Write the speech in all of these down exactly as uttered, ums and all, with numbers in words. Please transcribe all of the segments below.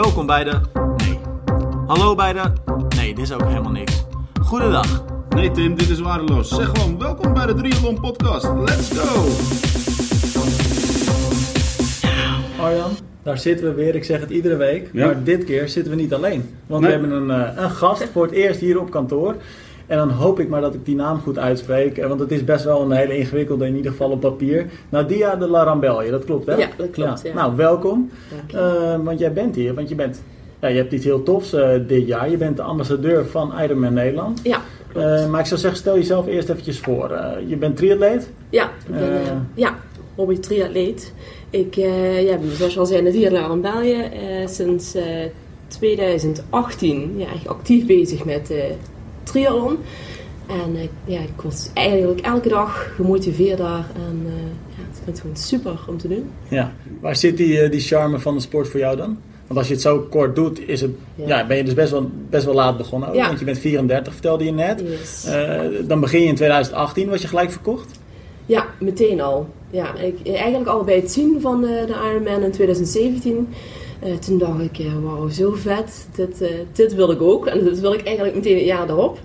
Welkom bij de... Nee. Hallo bij de... Nee, dit is ook helemaal niks. Goedendag. Nee Tim, dit is waardeloos. Zeg gewoon, welkom bij de Triathlon Podcast. Let's go! Arjan, daar zitten we weer. Ik zeg het iedere week. Ja. Maar dit keer zitten we niet alleen. Want nee. we hebben een, uh, een gast voor het eerst hier op kantoor. En dan hoop ik maar dat ik die naam goed uitspreek. Want het is best wel een hele ingewikkelde, in ieder geval op papier. Nadiyah de la Rambelje, dat klopt hè? Ja, dat klopt. Ja. Ja. Nou, welkom. Uh, want jij bent hier, want je bent... Ja, je hebt iets heel tofs uh, dit jaar. Je bent de ambassadeur van Ironman Nederland. Ja, klopt. Uh, maar ik zou zeggen, stel jezelf eerst eventjes voor. Uh, je bent triatleet? Ja, ik ben uh, uh, ja, hobby triatleet. Ik uh, ja, ben, zoals je al zei, Nadiyah de la Rambelje. Uh, sinds uh, tweeduizend achttien ja, actief bezig met... Uh, triathlon. En uh, ja, ik was eigenlijk elke dag gemotiveerd daar. En uh, ja, ik vind het gewoon super om te doen. Ja. Waar zit die, uh, die charme van de sport voor jou dan? Want als je het zo kort doet, is het, ja. Ja, ben je dus best wel, best wel laat begonnen. Ook, ja. Want je bent vierendertig, vertelde je net. Yes. Uh, dan begin je in tweeduizend achttien, was je gelijk verkocht? Ja, meteen al. Ja, ik, eigenlijk al bij het zien van de, de Ironman in tweeduizend zeventien... Uh, toen dacht ik, uh, wauw, zo vet, dit, uh, dit wil ik ook. En dat wil ik eigenlijk meteen het jaar daarop.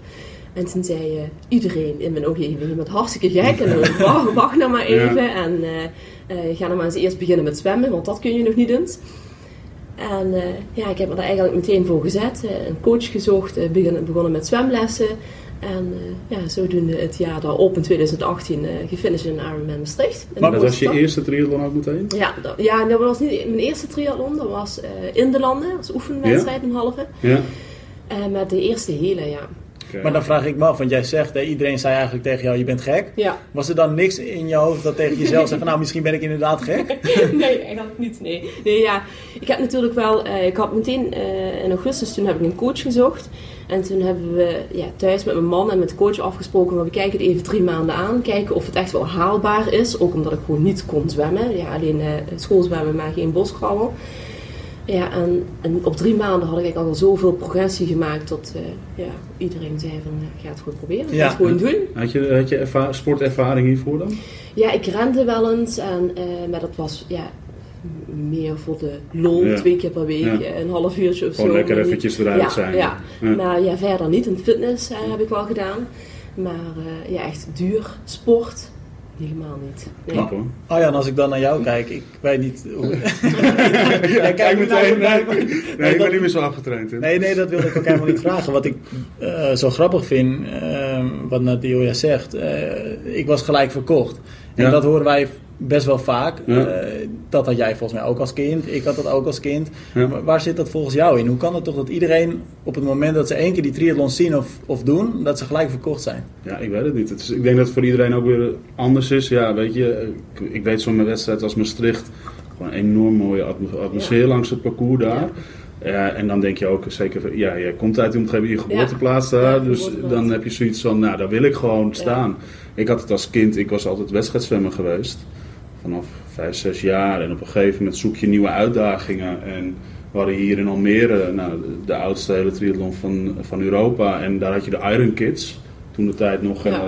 En toen zei uh, iedereen in mijn omgeving, je bent hartstikke gek. En dan, wacht, wacht nou maar even. Ja. En uh, uh, ga nou maar eens eerst beginnen met zwemmen, want dat kun je nog niet eens. En uh, ja, ik heb me daar eigenlijk meteen voor gezet. Uh, een coach gezocht, uh, begonnen, begonnen met zwemlessen. En uh, ja, zodoende het jaar daarop in tweeduizend achttien uh, gefinished in Ironman Maastricht. Maar dat was je eerste triathlon ook meteen? Ja, dat, ja, dat was niet mijn eerste triathlon. Dat was uh, in de landen, dat was een oefenwedstrijd, ja? Een halve. Ja. Uh, met de eerste hele, ja. Okay. Maar dan vraag ik me af, want jij zegt, hè, iedereen zei eigenlijk tegen jou, je bent gek. Ja. Was er dan niks in je hoofd dat tegen jezelf zei van, nou, misschien ben ik inderdaad gek? Nee, eigenlijk niet, nee. Nee, ja, ik heb natuurlijk wel, uh, ik had meteen uh, in augustus, toen heb ik een coach gezocht. En toen hebben we ja, thuis met mijn man en met de coach afgesproken, maar we kijken het even drie maanden aan. Kijken of het echt wel haalbaar is, ook omdat ik gewoon niet kon zwemmen. Ja, alleen uh, schoolzwemmen, maar geen boskrabbel. Ja, en, en op drie maanden had ik eigenlijk al zoveel progressie gemaakt dat uh, ja, iedereen zei van, uh, ga het gewoon proberen, ga ja. het gewoon doen. Had je, had je erva- sportervaring hiervoor dan? Ja, ik rende wel eens, en, uh, maar dat was ja, meer voor de lol, ja. twee keer per week, ja. uh, een half uurtje of gewoon zo. Gewoon lekker eventjes eruit ja, zijn. Ja. Ja. Ja, maar ja, verder niet. En fitness uh, heb ik wel gedaan, maar uh, ja, echt duur sport. Helemaal niet. Nee. Knap hoor. Arjan, als ik dan naar jou kijk, ik weet niet hoe... ja, kijk meteen. Nee, nee, nee, ik ben niet meer zo afgetraind. Hè? Nee, nee, dat wilde ik ook helemaal niet vragen. Wat ik uh, zo grappig vind, uh, wat Nadiyah zegt, uh, ik was gelijk verkocht. En ja. dat horen wij best wel vaak. Ja. Uh, dat had jij volgens mij ook als kind. Ik had dat ook als kind. Ja. Maar waar zit dat volgens jou in? Hoe kan het toch dat iedereen op het moment dat ze één keer die triathlon zien of, of doen, dat ze gelijk verkocht zijn? Ja, ik weet het niet. Het is, ik denk dat het voor iedereen ook weer anders is. Ja, weet je, ik, ik weet zo'n wedstrijd als Maastricht, gewoon een enorm mooie atmosfeer ja. langs het parcours daar. Ja. Uh, en dan denk je ook zeker, ja, je komt uit die omgeving, je geboorteplaats ja. daar, dus ja, dan heb je zoiets van, nou, daar wil ik gewoon ja. staan. Ik had het als kind, ik was altijd wedstrijdzwemmer geweest, vanaf vijf, zes jaar. En op een gegeven moment zoek je nieuwe uitdagingen. En we hadden hier in Almere nou, de, de oudste hele triathlon van, van Europa. En daar had je de Iron Kids. Toen de tijd nog ja. uh,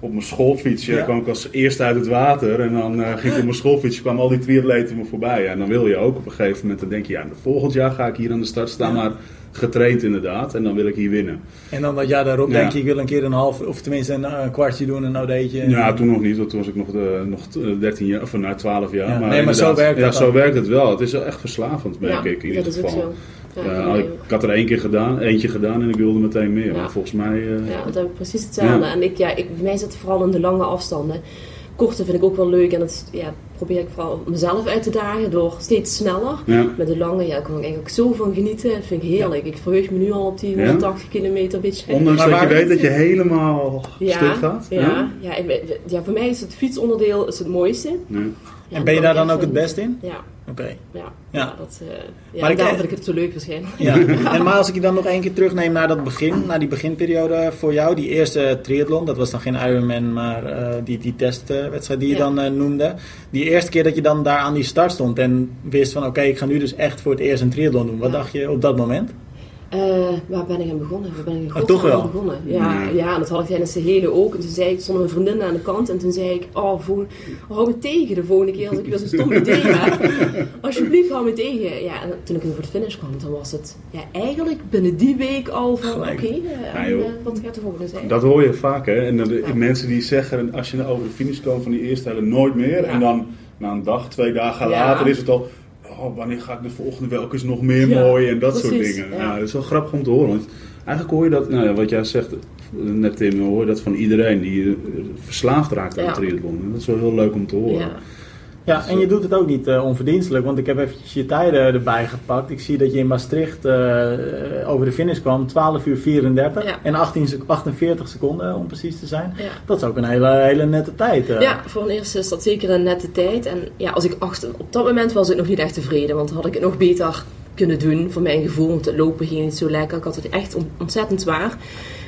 op mijn schoolfietsje ja. kwam ik als eerste uit het water. En dan uh, ging ik op mijn schoolfietsje, kwam al die triatleten me voorbij. En dan wil je ook op een gegeven moment, dan denk je, ja, volgend jaar ga ik hier aan de start staan. Ja. Maar getraind inderdaad, en dan wil ik hier winnen. En dan dat jaar daarop ja. denk je, ik wil een keer een half, of tenminste een, een kwartje doen, een O D'tje. Ja, toen nog niet, want toen was ik nog, de, nog dertien jaar, of nou twaalf jaar. Ja. Maar nee, maar zo werkt ja, dat zo werkt het wel. Het is echt verslavend, merk ja, ik in ieder dat geval. Is ook zo. Ja, uh, ik, ik had er één keer gedaan, eentje gedaan en ik wilde meteen meer. Ja. Volgens mij... Uh, ja, dat heb ik precies hetzelfde. Ja. En ik, ja, ik, bij mij zit het vooral in de lange afstanden. Korte vind ik ook wel leuk en dat ja, probeer ik vooral mezelf uit te dagen door steeds sneller. Ja. Met de lange, ja, daar kan ik eigenlijk zo van genieten. Dat vind ik heerlijk. Ja. Ik verheug me nu al op die honderdtachtig ja. kilometer. Beetje. Ondanks dat je weet dat je helemaal ja, stuk gaat. Ja, ja. Ja, ik, ja, voor mij is het fietsonderdeel is het mooiste. Ja. Ja, en ben je daar dan ook het best in? Ja. Oké. Okay. Ja, ja. Dat, uh, ja maar daarom vind ik het zo leuk waarschijnlijk. Ja. En maar als ik je dan nog één keer terugneem naar dat begin, naar die beginperiode voor jou, die eerste triathlon, dat was dan geen Ironman, maar uh, die, die testwedstrijd die je ja. dan uh, noemde. Die eerste keer dat je dan daar aan die start stond en wist van oké, okay, ik ga nu dus echt voor het eerst een triathlon doen. Wat ja. dacht je op dat moment? Uh, waar ben ik aan begonnen? Waar ben ik aan ah, toch wel? begonnen? Ja, ja, en dat had ik tijdens de hele ook. En toen zei ik, stond mijn vriendinnen aan de kant. En toen zei ik, oh, vol, hou me tegen de volgende keer als ik weer zo'n stom idee heb. Alsjeblieft, hou me tegen. Ja, en toen ik over de finish kwam, dan was het ja, eigenlijk binnen die week al van, oké, okay, uh, ja, uh, wat gaat de volgende zijn? Dat hoor je vaak, hè? En de, ja. mensen die zeggen, als je over de finish komt van die eerste helft, nooit meer. Ja. En dan na een dag, twee dagen ja. later is het al... Oh, wanneer ga ik de volgende, welke is nog meer ja, mooi en dat precies, soort dingen. Ja. Ja, dat is wel grappig om te horen. Want eigenlijk hoor je dat, nou ja, wat jij zegt net Tim, hoor je dat van iedereen die verslaafd raakt aan ja. triathlon. Dat is wel heel leuk om te horen. Ja, ja en je doet het ook niet uh, onverdienstelijk, want ik heb eventjes je tijden erbij gepakt. Ik zie dat je in Maastricht uh, over de finish kwam, twaalf uur vierendertig ja. en achttien, achtenveertig seconden om precies te zijn. Ja. Dat is ook een hele, hele nette tijd. Uh. Ja, voor een eerste is dat zeker een nette tijd. En ja, als ik achter, op dat moment was ik nog niet echt tevreden, want had ik het nog beter kunnen doen voor mijn gevoel. Want het lopen ging niet zo lekker, ik had het echt ontzettend zwaar.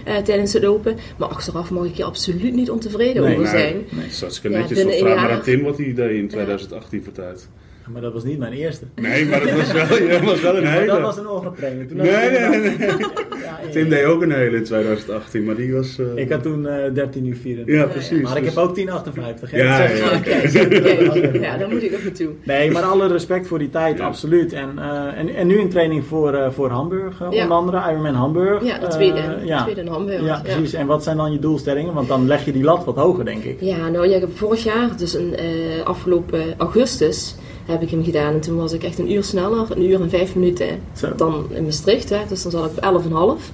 Uh, tijdens het lopen. Maar achteraf mag ik je absoluut niet ontevreden nee, over zijn. Nee, nee. Dat is ja, netjes. Of vraag maar aan Tim wat hij deed in tweeduizend achttien ja. voor tijd. Maar dat was niet mijn eerste. Nee, maar dat was wel, ja, was wel een ja, hele. Dat was een ogenpremie. Nee, nee, nee, nee. Ja, ja, Tim ja. deed ook een hele in tweeduizend achttien, maar die was... Uh... Ik had toen uh, dertien uur vierentwintig. Ja, precies. Ja, ja. Maar dus... ik heb ook tien achtenvijftig. Hè? Ja, ja, ja. Okay. Okay. Ja, daar moet ik ook naartoe. Nee, maar alle respect voor die tijd, ja. absoluut. En, uh, en, en nu in training voor, uh, voor Hamburg, uh, ja. onder andere Ironman Hamburg. Ja, de tweede. Uh, ja. tweede in Hamburg. Ja, precies. Ja. En wat zijn dan je doelstellingen? Want dan leg je die lat wat hoger, denk ik. Ja, nou, ja, ik heb vorig jaar, dus een, uh, afgelopen augustus... heb ik hem gedaan en toen was ik echt een uur sneller, een uur en vijf minuten Zo. dan in Maastricht, hè, dus dan zat ik op elf en half.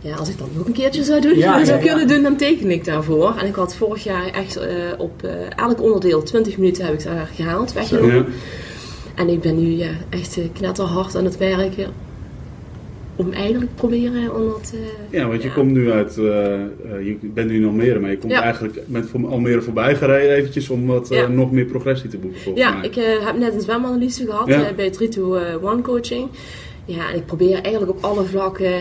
Ja, als ik dat nog een keertje zou doen, ja, ja, zou kunnen ja. doen, dan teken ik daarvoor. En ik had vorig jaar echt uh, op uh, elk onderdeel twintig minuten heb ik daar gehaald, weggelopen. Ja. En ik ben nu ja, echt uh, knetterhard aan het werken om eigenlijk proberen om dat... Uh, ja, want ja. je komt nu uit... Uh, je bent nu in Almere, maar je komt ja. eigenlijk met Almere voorbij gereden eventjes... om wat, uh, ja. nog meer progressie te boeken, volgens ja, mij. Ik uh, heb net een zwemanalyse gehad ja. uh, bij drie twee één coaching. Ja, en ik probeer eigenlijk op alle vlakken...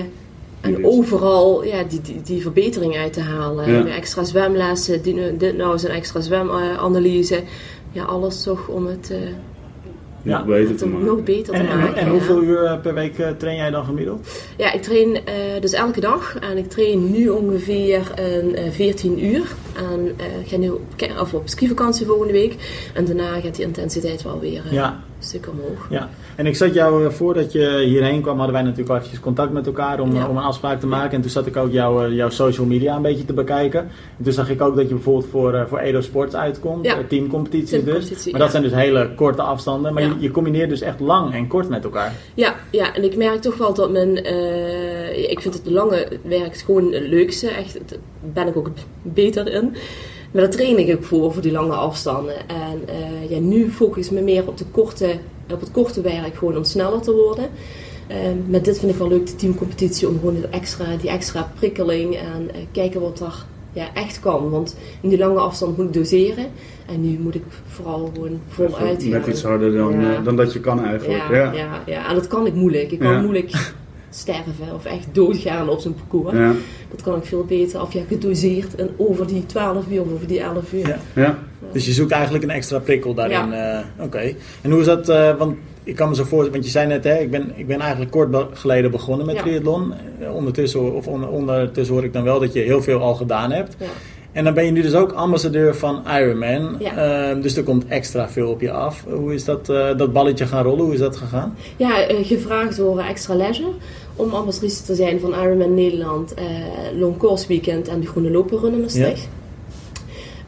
en overal ja, die, die, die verbetering uit te halen. Ja. Extra zwemlessen, die, dit nou is een extra zwemanalyse. Uh, ja, alles toch om het... Uh, Ja, nog beter te maken. Nog beter te en, maken en, en ja. hoeveel uur per week train jij dan gemiddeld? Ja, ik train uh, dus elke dag. En ik train nu ongeveer een, uh, veertien uur. En uh, ik ga nu op, of op skivakantie volgende week. En daarna gaat die intensiteit wel weer uh, ja. een stuk omhoog. Ja. En ik zat jou, uh, voordat je hierheen kwam, hadden wij natuurlijk al eventjes contact met elkaar om, ja. om een afspraak te maken. En toen zat ik ook jou, uh, jouw social media een beetje te bekijken. En toen zag ik ook dat je bijvoorbeeld voor, uh, voor Eidosports uitkomt. Ja. Teamcompetities dus. Maar ja. dat zijn dus hele korte afstanden. Maar ja. je combineert dus echt lang en kort met elkaar. Ja, ja en ik merk toch wel dat mijn... Uh, ik vind het lange werk gewoon het leukste. Echt, daar ben ik ook beter in. Maar daar train ik ook voor, voor die lange afstanden. En uh, ja, nu focus ik me meer op, de korte, op het korte werk, gewoon om sneller te worden. Uh, met dit vind ik wel leuk, de teamcompetitie, om gewoon extra, die extra prikkeling en uh, kijken wat er... ja, echt kan. Want in die lange afstand moet ik doseren. En nu moet ik vooral gewoon voluit gaan. Net iets harder dan, ja. uh, dan dat je kan eigenlijk. Ja, ja. Ja, ja, en dat kan ik moeilijk. Ik kan ja. moeilijk sterven of echt doodgaan op zo'n parcours. Ja. Dat kan ik veel beter. Of ja, gedoseerd en over die twaalf uur of over die elf uur. Ja. Ja. Ja. Dus je zoekt eigenlijk een extra prikkel daarin. Ja. Uh, Oké. Okay. En hoe is dat... Uh, want ik kan me zo voorstellen, want je zei net, hè, ik, ben, ik ben eigenlijk kort be- geleden begonnen met ja. triathlon. Ondertussen, of on- ondertussen hoor ik dan wel dat je heel veel al gedaan hebt. Ja. En dan ben je nu dus ook ambassadeur van Ironman. Ja. Uh, dus er komt extra veel op je af. Hoe is dat, uh, dat balletje gaan rollen? Hoe is dat gegaan? Ja, uh, gevraagd door uh, Extra Leisure om ambassadrice te zijn van Ironman Nederland, uh, Long Course Weekend en de Groene Loperrun in Maastricht.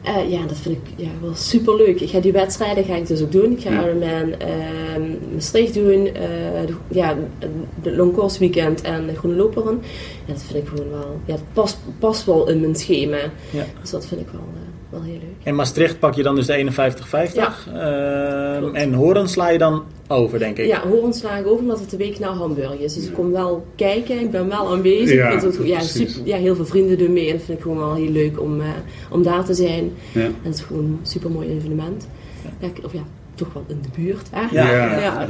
Ja. Uh, ja, dat vind ik ja, wel super leuk. Ik ga die wedstrijden ga ik dus ook doen. Ik ga ja. Ironman uh, Maastricht doen, uh, de, ja, de Long Course Weekend en de Groene Loperen. Ja, dat vind ik gewoon wel, ja, het past, past wel in mijn schema. Ja. Dus dat vind ik wel, uh, wel heel leuk. En Maastricht pak je dan dus de eenenvijftig vijftig. Ja. Uh, en Hoorn sla je dan over, denk ik. Ja, Hoorn sla ik over omdat het de week naar Hamburg is. Dus ik kom wel kijken, ik ben wel aanwezig. Ja, ik vind het, ja, super, ja, heel veel vrienden doen mee en dat vind ik gewoon wel heel leuk om, uh, om daar te zijn. Ja. En het is gewoon een supermooi evenement. Ja. Ja, of ja, toch wel in de buurt. Hè? Ja. Ja. Ja.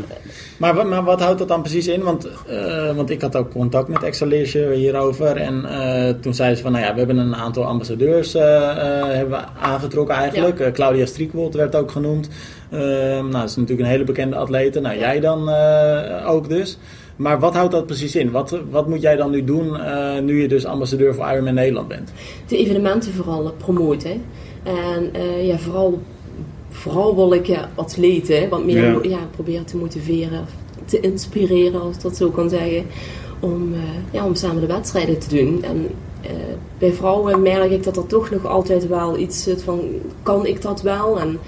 Maar, maar wat houdt dat dan precies in? Want, uh, want ik had ook contact met Excelleer hierover. En uh, toen zeiden ze van, nou ja, we hebben een aantal ambassadeurs uh, uh, hebben we aangetrokken eigenlijk. Ja. Uh, Claudia Striekwold werd ook genoemd. Uh, nou, dat is natuurlijk een hele bekende atlete. Nou, jij dan uh, ook dus. Maar wat houdt dat precies in? Wat, wat moet jij dan nu doen, uh, nu je dus ambassadeur voor Ironman Nederland bent? De evenementen vooral promoten. En uh, ja, vooral... Vooral wil ik ja, atleten, wat meer ja. Ja, proberen te motiveren, te inspireren, als ik dat zo kan zeggen, om, uh, ja, om samen de wedstrijden te doen. En uh, bij vrouwen merk ik dat er toch nog altijd wel iets zit van, kan ik dat wel? En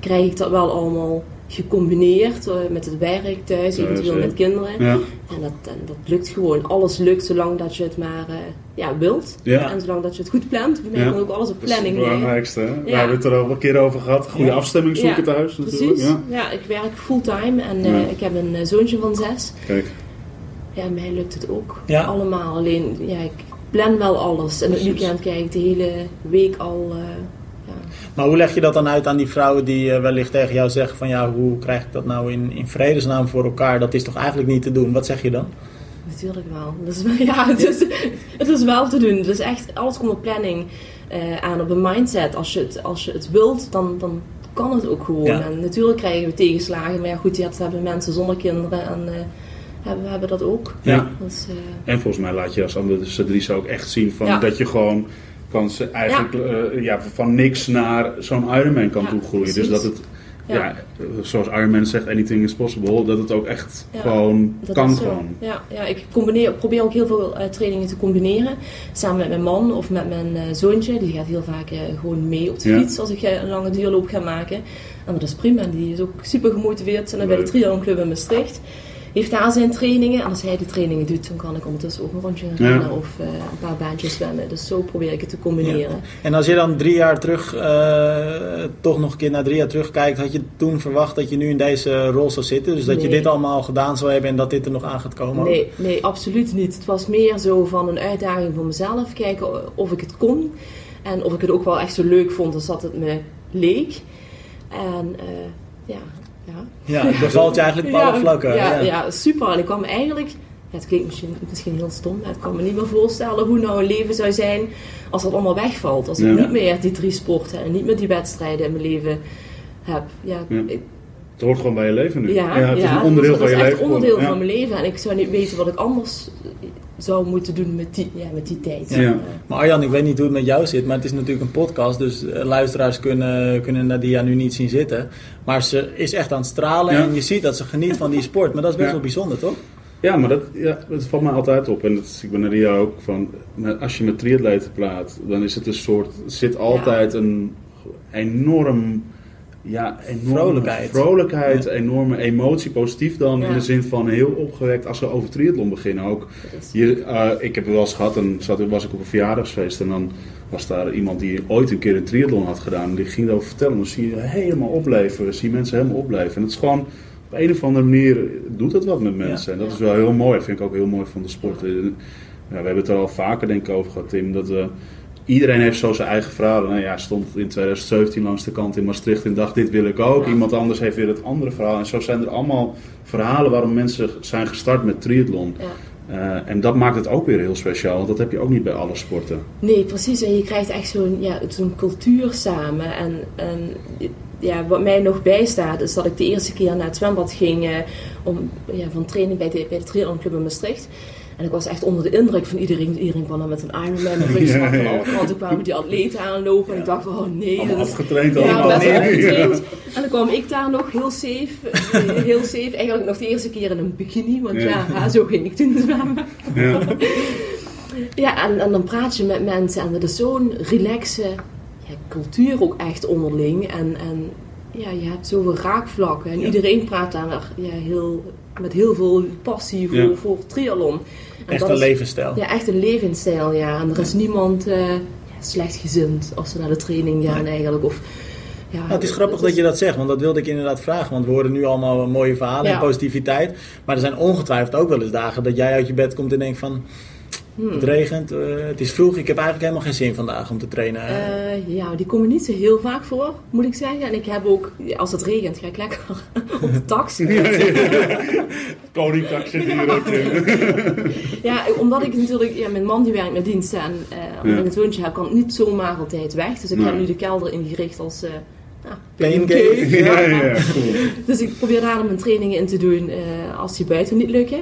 krijg ik dat wel allemaal gecombineerd uh, met het werk thuis, eventueel met kinderen. Ja. En, dat, en dat lukt gewoon. Alles lukt zolang dat je het maar uh, ja, wilt. Ja. En zolang dat je het goed plant. We merken ja. ook alles op planning. Dat is het belangrijkste. Ja. We hebben het er al een keer over gehad. Goede ja. afstemming zoeken ja. thuis natuurlijk. Precies. Ja. ja, ik werk fulltime en uh, ja. ik heb een zoontje van zes. Kijk. Ja, mij lukt het ook. Ja. Allemaal. Alleen, ja, ik plan wel alles. En het weekend kijk ik de hele week al... Uh, Maar hoe leg je dat dan uit aan die vrouwen die wellicht tegen jou zeggen van ja, hoe krijg ik dat nou in, in vredesnaam voor elkaar? Dat is toch eigenlijk niet te doen? Wat zeg je dan? Natuurlijk wel. Dus, ja, het, is, het is wel te doen. Dus echt, alles komt op planning uh, aan, op een mindset. Als je het, als je het wilt, dan, dan kan het ook gewoon. Ja. En natuurlijk krijgen we tegenslagen, maar ja goed, dat hebben mensen zonder kinderen en... Uh, We hebben dat ook. Ja. Dus, uh... En volgens mij laat je als ambassadrice ook echt zien van ja. dat je gewoon van, eigenlijk, ja. Uh, ja, van niks naar zo'n Ironman kan ja, toegroeien. Precies. Dus dat het, ja. Ja, zoals Ironman zegt, anything is possible, dat het ook echt ja, gewoon kan. Gewoon. Ja, ja, ik combineer, probeer ook heel veel uh, trainingen te combineren. Samen met mijn man of met mijn uh, zoontje. Die gaat heel vaak uh, gewoon mee op de ja. fiets als ik uh, een lange duurloop ga maken. En dat is prima. Die is ook super gemotiveerd. En dan bij de triathlonclub in Maastricht. Heeft daar zijn trainingen. En als hij de trainingen doet, dan kan ik ondertussen ook een rondje gaan rennen ja. of uh, een paar baantjes zwemmen. Dus zo probeer ik het te combineren. Ja. En als je dan drie jaar terug, uh, toch nog een keer naar drie jaar terugkijkt, had je toen verwacht dat je nu in deze rol zou zitten? Dus dat nee. je dit allemaal gedaan zou hebben en dat dit er nog aan gaat komen? Nee, nee, absoluut niet. Het was meer zo van een uitdaging voor mezelf. Kijken of ik het kon. En of ik het ook wel echt zo leuk vond als dat het me leek. En uh, ja... Ja, ja, het bevalt je eigenlijk op alle ja, vlakken. Ja, ja. ja, super. En ik kwam eigenlijk... Het klinkt misschien, misschien heel stom, maar ik kan me niet meer voorstellen hoe nou een leven zou zijn als dat allemaal wegvalt. Als ja. ik niet meer die drie sporten en niet meer die wedstrijden in mijn leven heb. Ja, ja. Ik, het hoort gewoon bij je leven nu. Ja, ja, het is ja, een onderdeel dus van je leven. Het is echt onderdeel ja. van mijn leven. En ik zou niet weten wat ik anders zou moeten doen met die, ja, met die tijd. Ja. Ja. Maar Arjan, ik weet niet hoe het met jou zit, maar het is natuurlijk een podcast, dus luisteraars kunnen, kunnen Nadiyah nu niet zien zitten. Maar ze is echt aan het stralen ja. en je ziet dat ze geniet van die sport. Maar dat is best ja. wel bijzonder, toch? Ja, maar dat, ja, dat valt mij altijd op. En dat is, ik ben Nadiyah ook van, als je met triatleten praat, dan is het een soort, zit altijd ja. een enorm... Ja, enorme vrolijkheid, vrolijkheid ja. enorme emotie, positief dan ja. in de zin van heel opgewekt als we over triathlon beginnen ook. Hier, uh, ik heb het wel eens gehad en zat, was ik op een verjaardagsfeest en dan was daar iemand die ooit een keer een triathlon had gedaan en die ging daarover vertellen. Dan zie je helemaal opleven, dan zie je mensen helemaal opleven en het is gewoon op een of andere manier doet dat wat met mensen ja. en dat is wel heel mooi. Dat vind ik ook heel mooi van de sport. Ja, we hebben het er al vaker denk ik over gehad, Tim, dat we... Iedereen heeft zo zijn eigen verhaal. Nou ja, stond in twintig zeventien langs de kant in Maastricht en dacht, dit wil ik ook. Ja. Iemand anders heeft weer het andere verhaal. En zo zijn er allemaal verhalen waarom mensen zijn gestart met triathlon. Ja. Uh, en dat maakt het ook weer heel speciaal, want dat heb je ook niet bij alle sporten. Nee, precies. En je krijgt echt zo'n, ja, zo'n cultuur samen. En, en ja, wat mij nog bijstaat, is dat ik de eerste keer naar het zwembad ging uh, om, ja, van training bij de, bij de triathlonclub in Maastricht. En ik was echt onder de indruk van iedereen. Iedereen kwam dan met een Ironman. En ik ja, ja. van alle kanten kwamen die atleten aanlopen. En ik dacht, oh nee. Allemaal dat is, afgetraind allemaal. Ja, nee, ja. En dan kwam ik daar nog heel safe. Heel safe. Eigenlijk nog de eerste keer in een bikini. Want ja, ja zo ging ik toen zwemmen. Ja, ja en, en dan praat je met mensen. En dat is zo'n relaxe ja, cultuur ook echt onderling. En, en ja, je hebt zoveel raakvlakken. En ja. iedereen praat daar ja, heel... Met heel veel passie voor, ja. voor triathlon. En echt dat een is, levensstijl. Ja, echt een levensstijl, ja. En er is niemand uh, slechtgezind als ze naar de training gaan nee. eigenlijk. Of, ja, nou, het is grappig het is... dat je dat zegt, want dat wilde ik inderdaad vragen. Want we horen nu allemaal mooie verhalen ja. en positiviteit. Maar er zijn ongetwijfeld ook wel eens dagen dat jij uit je bed komt en denkt van... Hmm. Het regent, uh, het is vroeg. Ik heb eigenlijk helemaal geen zin vandaag om te trainen. Uh, ja, die komen niet zo heel vaak voor, moet ik zeggen. En ik heb ook, als het regent, ga ik lekker op de tax. Koningtax zit hier ook in. Ja, omdat ik natuurlijk, ja, mijn man die werkt met dienst en uh, omdat ik het woontje heb, kan ik niet zomaar altijd weg. Dus ik nee. heb nu de kelder ingericht als... Uh, Ja, Pancake. Ja, ja, ja, cool. Dus ik probeer daar mijn trainingen in te doen uh, als die buiten niet lukken.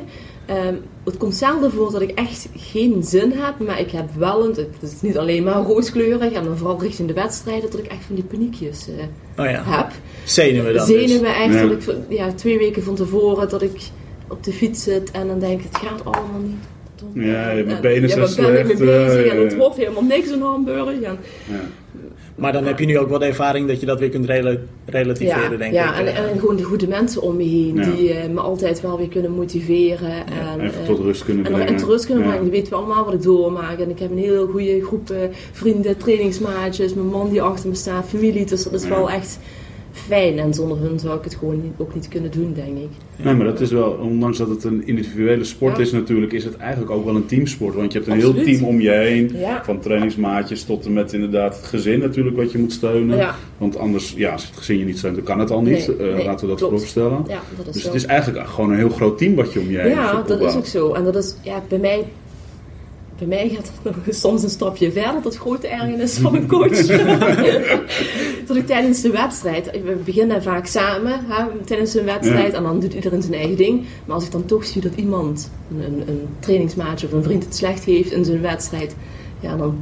Um, het komt zelden voor dat ik echt geen zin heb, maar ik heb wel een, het is niet alleen maar rooskleurig en dan vooral richting de wedstrijden dat ik echt van die paniekjes uh, oh ja. heb. Zenuwen dan Zenuwen dus. echt, ja. dat ik ja, twee weken van tevoren dat ik op de fiets zit en dan denk ik, het gaat allemaal niet. Ja, je bent benen zo slecht. Ik ben bezig en het wordt helemaal niks in Hamburg. En, ja. Maar dan heb je nu ook wat ervaring dat je dat weer kunt rela- relativeren, ja, denk ja, ik. Ja, en, en gewoon de goede mensen om me heen, ja. die uh, me altijd wel weer kunnen motiveren. Ja, en, even uh, tot rust kunnen en brengen. En tot rust kunnen ja. brengen. Die weten we allemaal wat ik doormaak. En ik heb een hele goede groep uh, vrienden, trainingsmaatjes, mijn man die achter me staat, familie. Dus dat is ja. wel echt fijn. En zonder hun zou ik het gewoon niet, ook niet kunnen doen, denk ik. Ja, maar dat is wel, ondanks dat het een individuele sport ja. is natuurlijk, is het eigenlijk ook wel een teamsport. Want je hebt een Absoluut. heel team om je heen. Ja. Van trainingsmaatjes tot en met inderdaad het gezin natuurlijk wat je moet steunen. Ja. Want anders, ja, als het gezin je niet steunt, dan kan het al niet. Nee, uh, nee, laten we dat vooropstellen. Ja, dat is dus zo. Het is eigenlijk gewoon een heel groot team wat je om je heen hebt. Ja, dat is ook zo. En dat is, ja, bij mij... Bij mij gaat dat soms een stapje verder, dat grote ergernis van mijn coach. Dat ik tijdens de wedstrijd, we beginnen vaak samen hè, tijdens een wedstrijd ja. en dan doet iedereen zijn eigen ding. Maar als ik dan toch zie dat iemand, een, een trainingsmaatje of een vriend het slecht heeft in zijn wedstrijd, ja, dan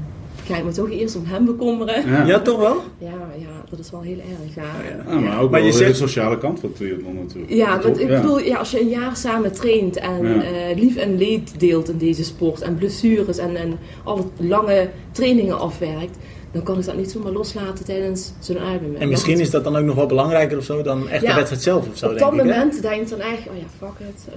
ga ik me toch eerst om hem bekommeren. Ja, ja toch wel? Ja, ja, dat is wel heel erg. Ja. Ja, ja, maar ook maar wel je zegt... de sociale kant van triathlon natuurlijk. Ja, want ik ja. bedoel, ja, als je een jaar samen traint en ja. uh, lief en leed deelt in deze sport en blessures en, en alle lange trainingen afwerkt, dan kan ik dat niet zomaar loslaten tijdens zo'n Ironman. En misschien is dat dan ook nog wel belangrijker of zo dan echt ja, de wedstrijd zelf of zo, denk ik. Op dat moment denk ik dan echt, oh ja, fuck it. Uh,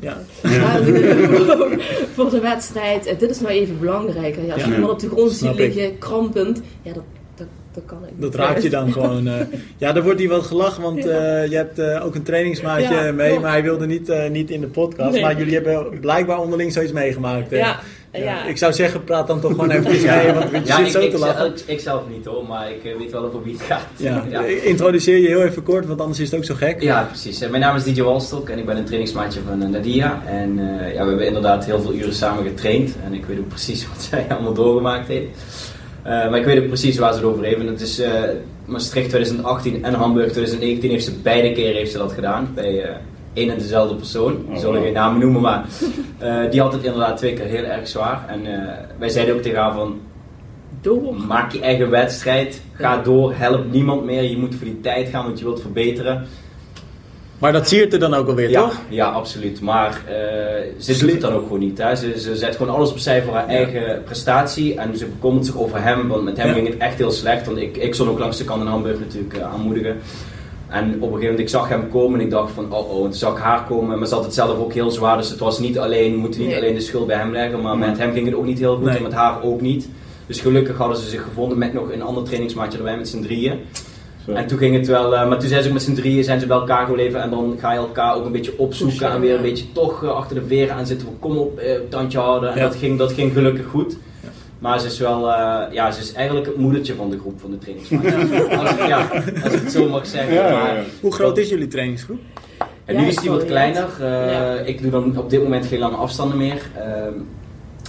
ja. Ja. Ja. Voor de wedstrijd, uh, dit is nou even belangrijker. Ja, als ja. je iemand op de grond ziet liggen, krampend, ja, dat, dat, dat kan ik. Dat raakt je dan gewoon. Uh, ja, daar wordt hij wel gelachen, want uh, je hebt uh, ook een trainingsmaatje ja, mee, klopt. maar hij wilde niet, uh, niet in de podcast. Nee. Maar jullie hebben blijkbaar onderling zoiets meegemaakt. Uh, ja. Ja. Ja. Ik zou zeggen, praat dan toch gewoon eventjes ja. mee, want je ja, zit ik, zo ik, te lachen. Ik, ik zelf niet hoor, maar ik weet wel over wie het gaat. Ja. Ja. Introduceer je heel even kort, want anders is het ook zo gek. Ja, precies. Mijn naam is D J Walstok en ik ben een trainingsmaatje van Nadiyah. En uh, ja, we hebben inderdaad heel veel uren samen getraind. En ik weet ook precies wat zij allemaal doorgemaakt heeft. Uh, maar ik weet ook precies waar ze het over hebben. Het is uh, Maastricht twintig achttien en Hamburg twintig negentien heeft ze beide keer heeft ze dat gedaan. Bij, uh, Eén en dezelfde persoon, ik zal geen namen noemen, maar uh, die had het inderdaad twee keer heel erg zwaar. En uh, wij zeiden ook tegen haar van, door. maak je eigen wedstrijd, ga door, help niemand meer, je moet voor die tijd gaan, want je wilt verbeteren. Maar dat siert er dan ook alweer, ja, toch? Ja, absoluut. Maar uh, ze doet het dan ook gewoon niet. Hè? Ze, ze zet gewoon alles opzij voor haar ja. eigen prestatie. En ze bekomt zich over hem, want met hem ja. ging het echt heel slecht. Want ik, ik stond ook langs de kant in Hamburg natuurlijk uh, aanmoedigen. En op een gegeven moment, ik zag hem komen en ik dacht van, oh oh, toen zag ik haar komen. Maar ze had het zelf ook heel zwaar, dus het was niet alleen, we moeten niet nee. alleen de schuld bij hem leggen. Maar nee. met hem ging het ook niet heel goed nee. en met haar ook niet. Dus gelukkig hadden ze zich gevonden met nog een ander trainingsmaatje dan wij met z'n drieën. Zo. En toen ging het wel, uh, maar toen zijn ze ook met z'n drieën, zijn ze bij elkaar gebleven. En dan ga je elkaar ook een beetje opzoeken Pushen, en weer een ja. beetje toch uh, achter de veren aan zitten. Kom op, uh, tandje houden. En ja. dat, ging, dat ging gelukkig goed. Maar ze is wel, uh, ja, ze is eigenlijk het moedertje van de groep, van de trainingsgroep. Als ik, ja, als ik het zo mag zeggen. Ja, maar, ja. Hoe groot is jullie trainingsgroep? En ja, nu is die wat kleiner. Uh, ja. Ik doe dan op dit moment geen lange afstanden meer. Uh,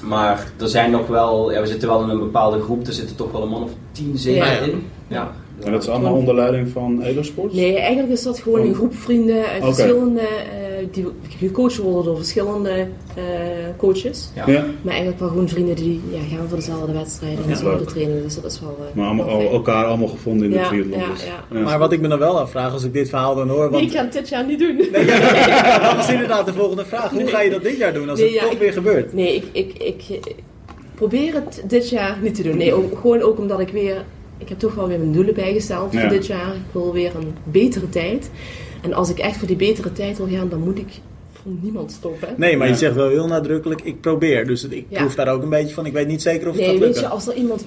maar er zijn nog wel, ja, we zitten wel in een bepaalde groep, er zitten toch wel een man of tien, zeven ja. in. Ja. En dat is allemaal onder leiding van Eidosports? Nee, eigenlijk is dat gewoon een groep vrienden uit okay. verschillende, uh, die gecoacht worden door verschillende uh, coaches. Ja. Ja. Maar eigenlijk wel gewoon vrienden die ja, gaan voor dezelfde wedstrijden en dezelfde trainingen. Dus dat is wel... Uh, maar allemaal, wel elkaar allemaal gevonden in ja, de triathlon. Ja, ja. ja. Maar wat ik me dan wel afvraag als ik dit verhaal dan hoor... Want... Nee, ik kan het dit jaar niet doen. Nee, ja, dat is inderdaad de volgende vraag. Hoe nee. ga je dat dit jaar doen als nee, het ja, toch ik, weer gebeurt? Nee, ik, ik, ik, ik probeer het dit jaar niet te doen. Nee, ook, gewoon ook omdat ik weer... Ik heb toch wel weer mijn doelen bijgesteld ja. voor dit jaar. Ik wil weer een betere tijd. En als ik echt voor die betere tijd wil gaan, dan moet ik voor niemand stoppen. Nee, maar ja. je zegt wel heel nadrukkelijk, ik probeer. Dus ik ja. proef daar ook een beetje van. Ik weet niet zeker of nee, het gaat lukken. Nee, weet je, als er iemand...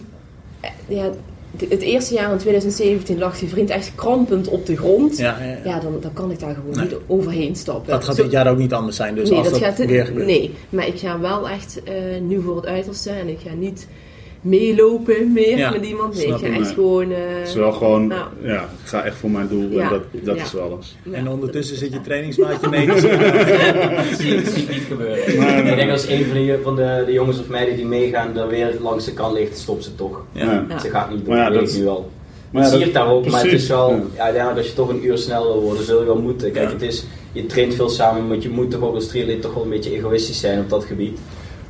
Ja, de, het eerste jaar in twintig zeventien lag die vriend echt krampend op de grond. Ja, ja, ja. ja dan, dan kan ik daar gewoon nee. niet overheen stappen. Dat gaat Zo, dit jaar ook niet anders zijn. Dus nee, als dat, dat gaat, weer gebeurt. Nee, maar ik ga wel echt uh, nu voor het uiterste en ik ga niet meelopen meer ja, met iemand. Nee, ik ga echt gewoon... Uh, het is wel gewoon, nou, ja, ik ga echt voor mijn doel ja, en dat, dat ja. is wel alles. Ja, en ondertussen ja. zit je trainingsmaatje mee te zien. Dat zie ik niet gebeuren. Maar, ik denk als een van, die, van de, de jongens of meiden die meegaan er weer langs de kant ligt, stopt ze toch. Ja. Ja. Ze gaat niet door, ja, dat weet ik nu wel. Maar ja, dat zie je daar ook, precies, maar het is wel, ja. uiteindelijk als je toch een uur sneller wil worden, zul je wel moeten. Kijk, ja. het is, je traint veel samen, maar je moet toch ook als triatleet toch wel een beetje egoïstisch zijn op dat gebied.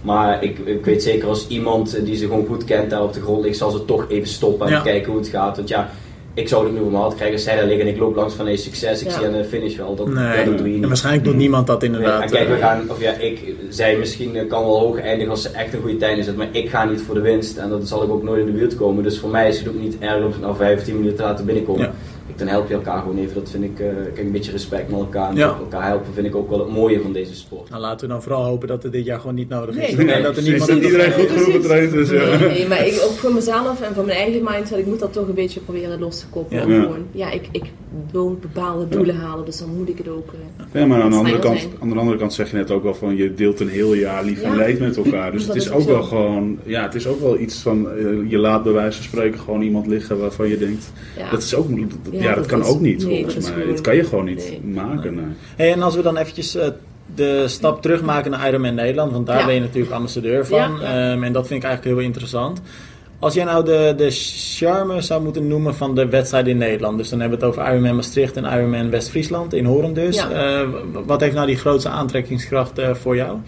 Maar ik, ik weet zeker als iemand die ze gewoon goed kent daar op de grond ligt, zal ze toch even stoppen en ja. kijken hoe het gaat. Want ja, ik zou het nu omhaald krijgen als zij daar liggen en ik loop langs van hey, succes, ik ja. zie aan de finish wel. Dat, nee. ja, dat doe je niet. En waarschijnlijk doet niemand dat inderdaad. Nee. Kijk, we gaan, of ja, ik, zij misschien kan wel hoog eindigen als ze echt een goede tijd inzet, maar ik ga niet voor de winst en dan zal ik ook nooit in de buurt komen. Dus voor mij is het ook niet erg om nou vijftien minuten te laten binnenkomen. Ja. Dan help je elkaar gewoon even. Dat vind ik, uh, kijk, een beetje respect met elkaar en ja. elkaar helpen vind ik ook wel het mooie van deze sport. Nou, laten we dan vooral hopen dat het dit jaar gewoon niet nodig is. Nee, nee, nee, dat er niemand dat iedereen goed genoeg getraind is. Ja. Nee, nee, maar ik, ook voor mezelf en voor mijn eigen mindset, ik moet dat toch een beetje proberen los te koppelen. Ja, ja. Gewoon, ja ik, ik wil bepaalde doelen ja. halen, dus dan moet ik het ook. Uh, ja, maar aan de, andere kant, aan de andere kant zeg je net ook wel van je deelt een heel jaar lief en ja. leed met elkaar. Dus dat het is ook zo. wel gewoon, ja, het is ook wel iets van uh, je laat bij wijze van spreken gewoon iemand liggen waarvan je denkt, ja. dat is ook dat, ja. Ja, dat, dat kan is, ook niet nee, volgens dat mij. Goed. Dat kan je gewoon niet nee. maken. Nee. Hey, en als we dan eventjes uh, de stap terugmaken naar Ironman Nederland, want daar ja. ben je natuurlijk ambassadeur van. Ja, ja. Um, en dat vind ik eigenlijk heel interessant. Als jij nou de, de charme zou moeten noemen van de wedstrijd in Nederland, dus dan hebben we het over Ironman Maastricht en Ironman West-Friesland in Horen dus. Ja. Uh, wat heeft nou die grootste aantrekkingskracht uh, voor jou?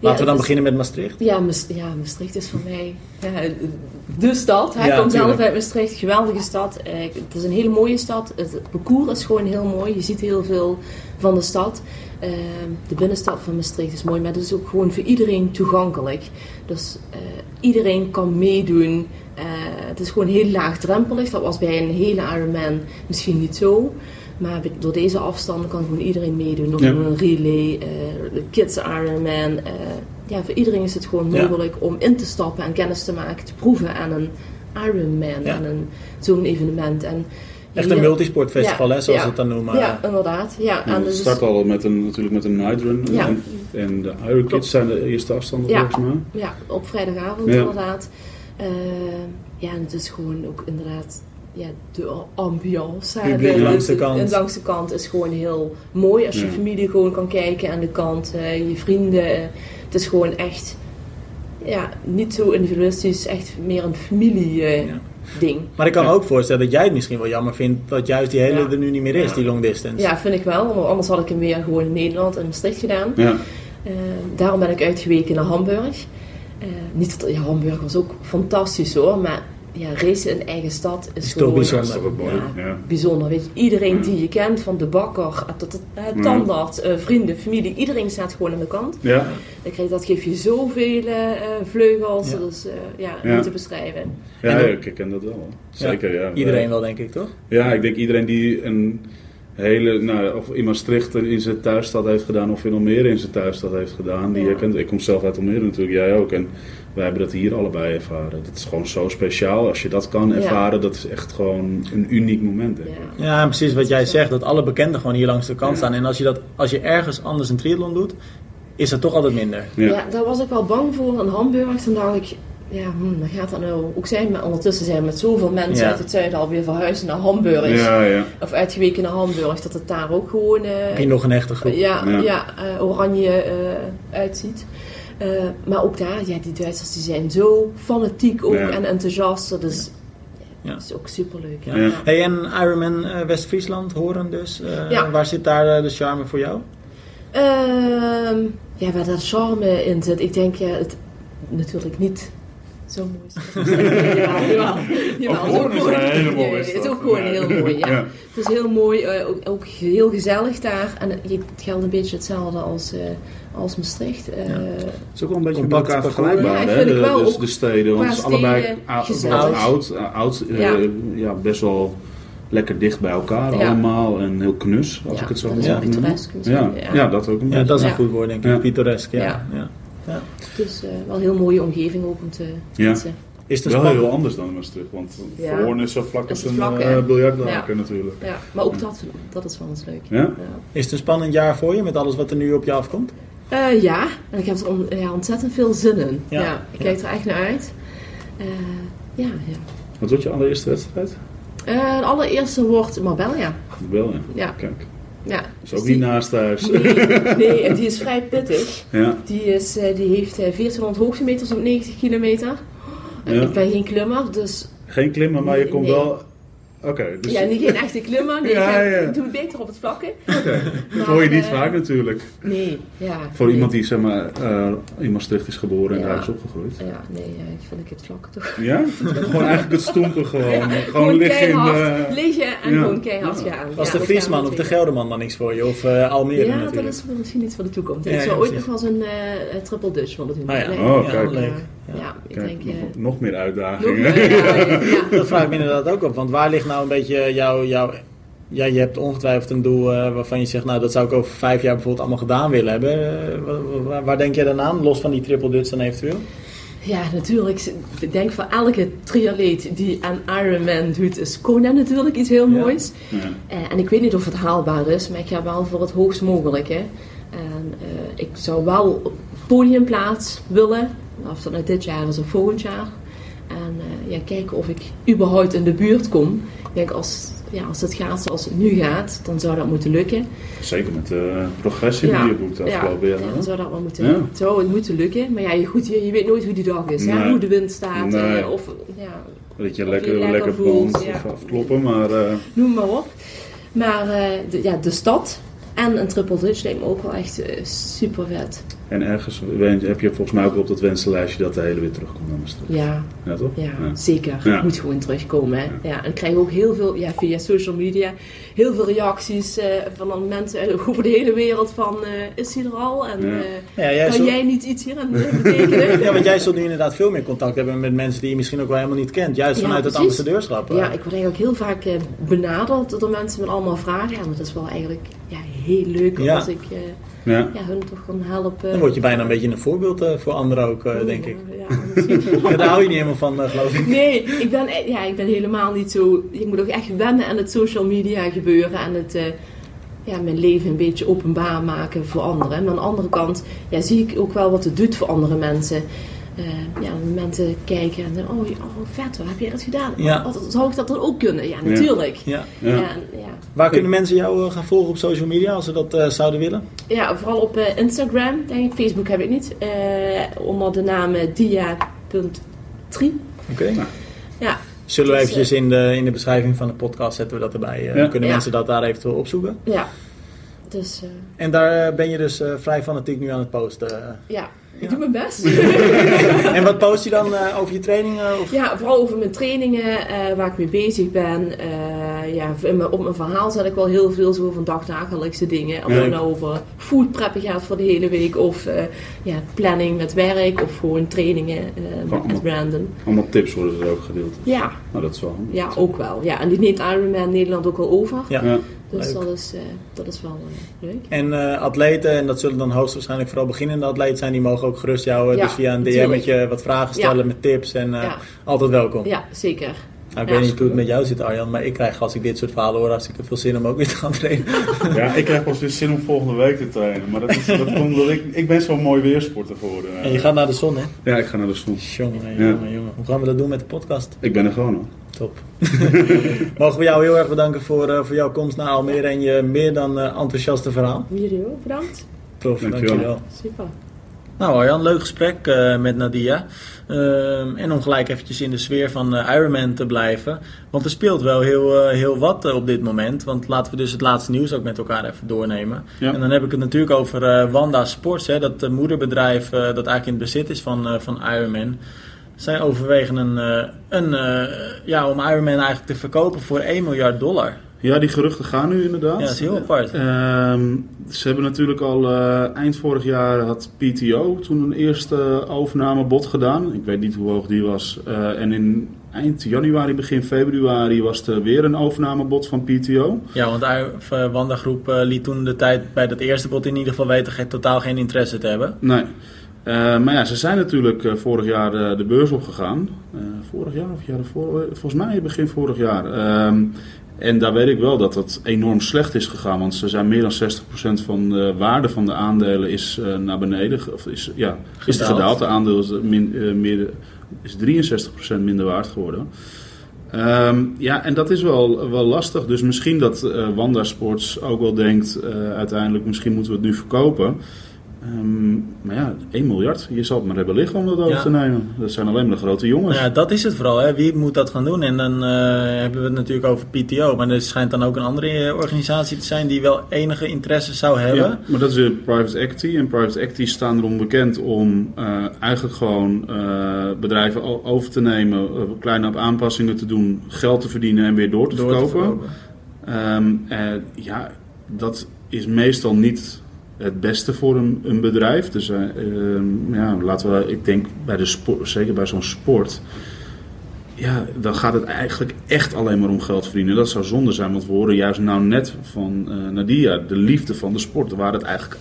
Laten ja, we dan beginnen met Maastricht. Ja, Maast- ja Maastricht is voor mij ja, de stad. Hij ja, komt zelf uit Maastricht. Geweldige stad. Uh, het is een hele mooie stad. Het parcours is gewoon heel mooi. Je ziet heel veel van de stad. Uh, de binnenstad van Maastricht is mooi. Maar het is ook gewoon voor iedereen toegankelijk. Dus uh, iedereen kan meedoen. Uh, het is gewoon heel laagdrempelig. Dat was bij een hele Ironman misschien niet zo. Maar door deze afstanden kan gewoon iedereen meedoen. Nog ja. een relay, uh, kids Ironman. Uh, ja, voor iedereen is het gewoon mogelijk ja. om in te stappen en kennis te maken, te proeven aan een Ironman, ja. aan een, zo'n evenement. En echt een multisportfestival, ja, hè, zoals ze ja, het dan noemen. Ja, inderdaad. Ja, ja, en het start dus al met een, natuurlijk met een nightrun. Ja. En, en de Iron Kids zijn de eerste afstanden ja. volgens mij. Ja, op vrijdagavond ja. inderdaad. Uh, ja, en het is gewoon ook inderdaad... Ja, de ambiance hebben. Langs de kant. En langs de kant is gewoon heel mooi. Als je ja. familie gewoon kan kijken aan de kant. Uh, je vrienden. Uh, het is gewoon echt... Ja, niet zo individualistisch. Echt meer een familie uh, ja. ding. Maar ik kan ja. me ook voorstellen dat jij het misschien wel jammer vindt. Dat juist die hele ja. er nu niet meer is. Ja. Die long distance. Ja, vind ik wel. Want anders had ik hem weer gewoon in Nederland en Maastricht gedaan. Ja. Uh, daarom ben ik uitgeweken naar Hamburg. Uh, niet dat... Ja, Hamburg was ook fantastisch hoor. Maar... Ja, racen in eigen stad is, is gewoon bijzonder. Ja, ja. bijzonder. Weet je, iedereen ja. die je kent, van de bakker tot de uh, tandarts, uh, vrienden, familie, iedereen staat gewoon aan de kant. Ja. Dan krijg, dat geeft je zoveel uh, vleugels, ja. dat is uh, ja, ja. niet te beschrijven. Ja, en dan, ja, ik ken dat wel. Zeker, ja. ja. Iedereen ja. wel, denk ik, toch? Ja, ik denk iedereen die een hele, nou, of in Maastricht in zijn thuisstad heeft gedaan, of in Almere in zijn thuisstad heeft gedaan, die ja. herkent. Ik kom zelf uit Almere natuurlijk, jij ook. En wij hebben dat hier allebei ervaren. Dat is gewoon zo speciaal. Als je dat kan ervaren, ja. dat is echt gewoon een uniek moment. Denk ik. Ja. ja, precies wat jij zegt. Dat alle bekenden gewoon hier langs de kant ja. staan. En als je, dat, als je ergens anders een triathlon doet, is dat toch altijd minder. Ja, ja daar was ik wel bang voor in Hamburg. Toen dacht ik, ja, hm, dat gaat dat nou ook zijn. Maar ondertussen zijn we met zoveel mensen ja. uit het zuiden alweer verhuisd naar Hamburg. Ja, ja. Of uitgeweken naar Hamburg. Dat het daar ook gewoon... Uh, en nog een echte groep. Uh, ja, ja. ja uh, oranje uh, uitziet. Uh, maar ook daar, ja, die Duitsers die zijn zo fanatiek ook ja. en enthousiast. Dus ja, dat is ook superleuk. Ja. Ja. Hey, en Ironman uh, West-Friesland, Horen dus. Uh, ja. Waar zit daar uh, de charme voor jou? Uh, ja, waar dat charme in zit. Ik denk, ja, het natuurlijk niet zo mooi is. ja, jawel. jawel. Horen is een hele mooie stad. Het is ook gewoon ja. heel mooi, ja. ja. Het is heel mooi, uh, ook, ook heel gezellig daar. En het geldt een beetje hetzelfde als... Uh, als Maastricht. Ja. Uh, het is ook wel een beetje met elkaar vergelijkbaar, ja, hè? De, dus de steden, want het is allebei oud, oud ja. Uh, ja, best wel lekker dicht bij elkaar ja. allemaal en heel knus, als ja, ik het zo mag noemen. Ja. Ja. ja, dat ook een beetje. Ja, dat is een ja. goed woord, denk ik. Ja. Pittoresk, ja. Ja. Ja. Ja. Dus uh, wel een heel mooie omgeving ook om te fietsen. Ja. Is het wel spannend? Heel anders dan in Maastricht, want ja. Voorn is zo vlak als een uh, biljartlaken ja. natuurlijk. Ja. Maar ook dat, dat is wel eens leuk. Ja? Ja. Is het een spannend jaar voor je met alles wat er nu op je afkomt? Uh, ja, en ik heb er on, ja, ontzettend veel zin in. Ja. Ja. Ik kijk ja. er echt naar uit. Uh, ja, ja. Wat wordt je allereerste wedstrijd? Uh, de allereerste wordt Marbella. Marbella, ja. Kijk. Ja, dus ook die, niet naast thuis. Nee, nee, die is vrij pittig. Ja. Die, is, die heeft veertienhonderd hoogtemeters op negentig kilometer. Ja. Ik ben geen klimmer, dus... Geen klimmer, maar je nee, komt nee. wel... Oké. Okay, dus... Ja, niet geen echte klimmer. Nee, ja, ja. Ik doe het beter op het vlakken. Okay. Dat hoor je niet uh, vaak natuurlijk. Nee, ja. Voor nee. iemand die zeg maar uh, in Maastricht is geboren en ja. daar is opgegroeid. Ja, nee, ja, vind ik het vlakken toch. Ja? Gewoon eigenlijk het stompen gewoon. Ja, gewoon gewoon liggen, keihard, uh... liggen en ja. gewoon keihard ja. gaan. Was ja, de Friesman of de Gelderman dan niks voor je? Of uh, Almere ja, natuurlijk? Ja, dat is misschien iets voor de toekomst. Ja, ik zou ja, ooit nog wel zo'n uh, triple dutch willen doen. Ah, ja. Nee, oh, kijk. Ja, Ja, ja, ik Kijk, denk, nog, uh, nog meer uitdagingen. Nog meer uitdagingen. Ja. Dat vraag ik me inderdaad ook op. Want waar ligt nou een beetje jouw... Jou, ja, je hebt ongetwijfeld een doel uh, waarvan je zegt... Nou, dat zou ik over vijf jaar bijvoorbeeld allemaal gedaan willen hebben. Uh, waar, waar denk jij dan aan? Los van die triple dutch dan eventueel? Ja, natuurlijk. Ik denk voor elke triatleet die aan Ironman doet... is Kona natuurlijk iets heel moois. Ja. Ja. Uh, en ik weet niet of het haalbaar is... maar ik ga wel voor het hoogst mogelijke. En uh, ik zou wel op podiumplaats willen... Of dat nou dit jaar is of volgend jaar. En uh, ja, kijken of ik überhaupt in de buurt kom. Ik denk als, ja, als het gaat zoals het nu gaat, dan zou dat moeten lukken. Zeker met de progressie ja, die je boekt afgelopen jaar. Ja, dan zou dat wel moeten, ja. zou het moeten lukken. Maar ja, je, goed, je, je weet nooit hoe die dag is. Nee. Hè? Hoe de wind staat. Nee. En, of, ja, dat je, of lekker, je lekker, lekker bond ja. of afkloppen. Maar, uh... noem maar op. Maar uh, de, ja, de stad... En een triple dutch lijkt me ook wel echt uh, super vet. En ergens heb je volgens mij ook op dat wensenlijstje dat de hele weer terugkomt naar Maastricht. Ja, ja, toch? Ja, ja. zeker. Ja. Moet gewoon terugkomen. Hè? Ja. Ja, en ik krijg ook heel veel, ja, via social media, heel veel reacties uh, van mensen over de hele wereld van uh, is hij er al? En ja. Uh, ja, jij kan zult... jij niet iets hier aan betekenen? Ja, want jij zult nu inderdaad veel meer contact hebben met mensen die je misschien ook wel helemaal niet kent. Juist ja, vanuit precies. het ambassadeurschap. Uh. Ja, ik word eigenlijk ook heel vaak uh, benaderd door mensen met allemaal vragen. En dat is wel eigenlijk... Ja, heel leuk ja. als ik uh, ja. Ja, hun toch kan helpen. Dan word je bijna een beetje een voorbeeld uh, voor anderen ook, uh, oh, denk ik. Ja, misschien. Ja, daar hou je niet helemaal van, uh, geloof ik. Nee, ik ben, ja, ik ben helemaal niet zo... Je moet ook echt wennen aan het social media gebeuren. En het, uh, ja, mijn leven een beetje openbaar maken voor anderen. Maar aan de andere kant ja, zie ik ook wel wat het doet voor andere mensen. Uh, ja, mensen kijken en denken, oh, oh vet, wat heb jij dat gedaan? Ja. Oh, zou ik dat dan ook kunnen? Ja, natuurlijk. Ja. Ja. Ja. Ja, ja. Waar kunnen mensen jou uh, gaan volgen op social media als ze dat uh, zouden willen? Ja, vooral op uh, Instagram, denk ik. Facebook heb ik niet. Uh, onder de naam dia punt drie. Oké. Nou. Ja. Zullen we eventjes in de, in de beschrijving van de podcast zetten we dat erbij. Uh, ja. Kunnen ja. mensen dat daar eventueel opzoeken? Ja. Dus, uh... En daar ben je dus uh, vrij fanatiek nu aan het posten? Uh. Ja. Ja. Ik doe mijn best. En wat post je dan uh, over je trainingen? Of? Ja, vooral over mijn trainingen, uh, waar ik mee bezig ben. Uh, ja, mijn, op mijn verhaal zet ik wel heel veel zo van dagdagelijkse dingen. Of het ja. nou over foodpreppen gaat voor de hele week. Of uh, ja, planning met werk. Of gewoon trainingen uh, met allemaal, Brandon. Allemaal tips worden er ook gedeeld. Ja. Nou, dat is wel handig. Ja, ook wel. Ja, en die neemt Ironman Nederland ook wel over. Ja. Ja. Dus dat is, uh, dat is wel uh, leuk. En uh, atleten, en dat zullen dan hoogstwaarschijnlijk vooral beginnende atleten zijn, die mogen ook gerust jou uh, ja, dus via een D M'tje wat vragen stellen ja. met tips en uh, ja. altijd welkom. Ja, zeker. Nou, ik ja. weet niet hoe het met jou zit, Arjan, maar ik krijg als ik dit soort verhalen hoor, als ik er veel zin om ook weer te gaan trainen. Ja, ik krijg pas weer zin om volgende week te trainen, maar dat is, dat komt dat ik, ik ben zo'n mooi weersporter geworden. Uh. En je gaat naar de zon, hè? Ja, ik ga naar de zon. Jongen, jongen, ja. jongen. Hoe gaan we dat doen met de podcast? Ik ben er gewoon, hoor. Top. Mogen we jou heel erg bedanken voor, uh, voor jouw komst naar Almere en je meer dan uh, enthousiaste verhaal. Jullie ook, bedankt. Prof, dankjewel. dankjewel. Super. Nou Arjan, leuk gesprek uh, met Nadiyah. Uh, en om gelijk eventjes in de sfeer van uh, Ironman te blijven. Want er speelt wel heel, uh, heel wat uh, op dit moment. Want laten we dus het laatste nieuws ook met elkaar even doornemen. Ja. En dan heb ik het natuurlijk over uh, Wanda Sports. Hè, dat uh, moederbedrijf uh, dat eigenlijk in het bezit is van, uh, van Ironman. Zij overwegen een, uh, een, uh, ja, om Ironman eigenlijk te verkopen voor één miljard dollar. Ja, die geruchten gaan nu inderdaad. Ja, dat is heel apart. Uh, ze hebben natuurlijk al uh, eind vorig jaar had P T O toen een eerste overnamebod gedaan. Ik weet niet hoe hoog die was. Uh, en in eind januari, begin februari was er weer een overnamebod van P T O. Ja, want de Wanda Groep uh, liet toen de tijd bij dat eerste bod in ieder geval weten totaal geen interesse te hebben. Nee. Uh, maar ja, ze zijn natuurlijk uh, vorig jaar uh, de beurs opgegaan. Uh, vorig jaar of jaar ervoor? Volgens mij begin vorig jaar. Uh, en daar weet ik wel dat dat enorm slecht is gegaan. Want ze zijn meer dan zestig procent van de waarde van de aandelen is uh, naar beneden. Of is, ja, is het gedaald. De aandeel is, min, uh, meer, is drieënzestig procent minder waard geworden. Um, ja, en dat is wel, wel lastig. Dus misschien dat uh, Wanda Sports ook wel denkt, uh, uiteindelijk misschien moeten we het nu verkopen. Um, maar ja, één miljard. Je zal het maar hebben liggen om dat over ja. te nemen. Dat zijn alleen maar de grote jongens. Ja, dat is het vooral. Hè? Wie moet dat gaan doen? En dan uh, hebben we het natuurlijk over P T O. Maar er schijnt dan ook een andere organisatie te zijn die wel enige interesse zou hebben. Ja, maar dat is weer private equity. En private equity staan erom bekend om uh, eigenlijk gewoon uh, bedrijven over te nemen. Uh, kleine aanpassingen te doen. Geld te verdienen en weer door te door verkopen. Te verkopen. Um, uh, ja, dat is meestal niet het beste voor een, een bedrijf. Dus uh, uh, ja, laten we, ik denk bij de sport, zeker bij zo'n sport, ja, dan gaat het eigenlijk echt alleen maar om geld verdienen. Dat zou zonde zijn, want we horen juist nou net van uh, Nadiyah, de liefde van de sport, waar het eigenlijk,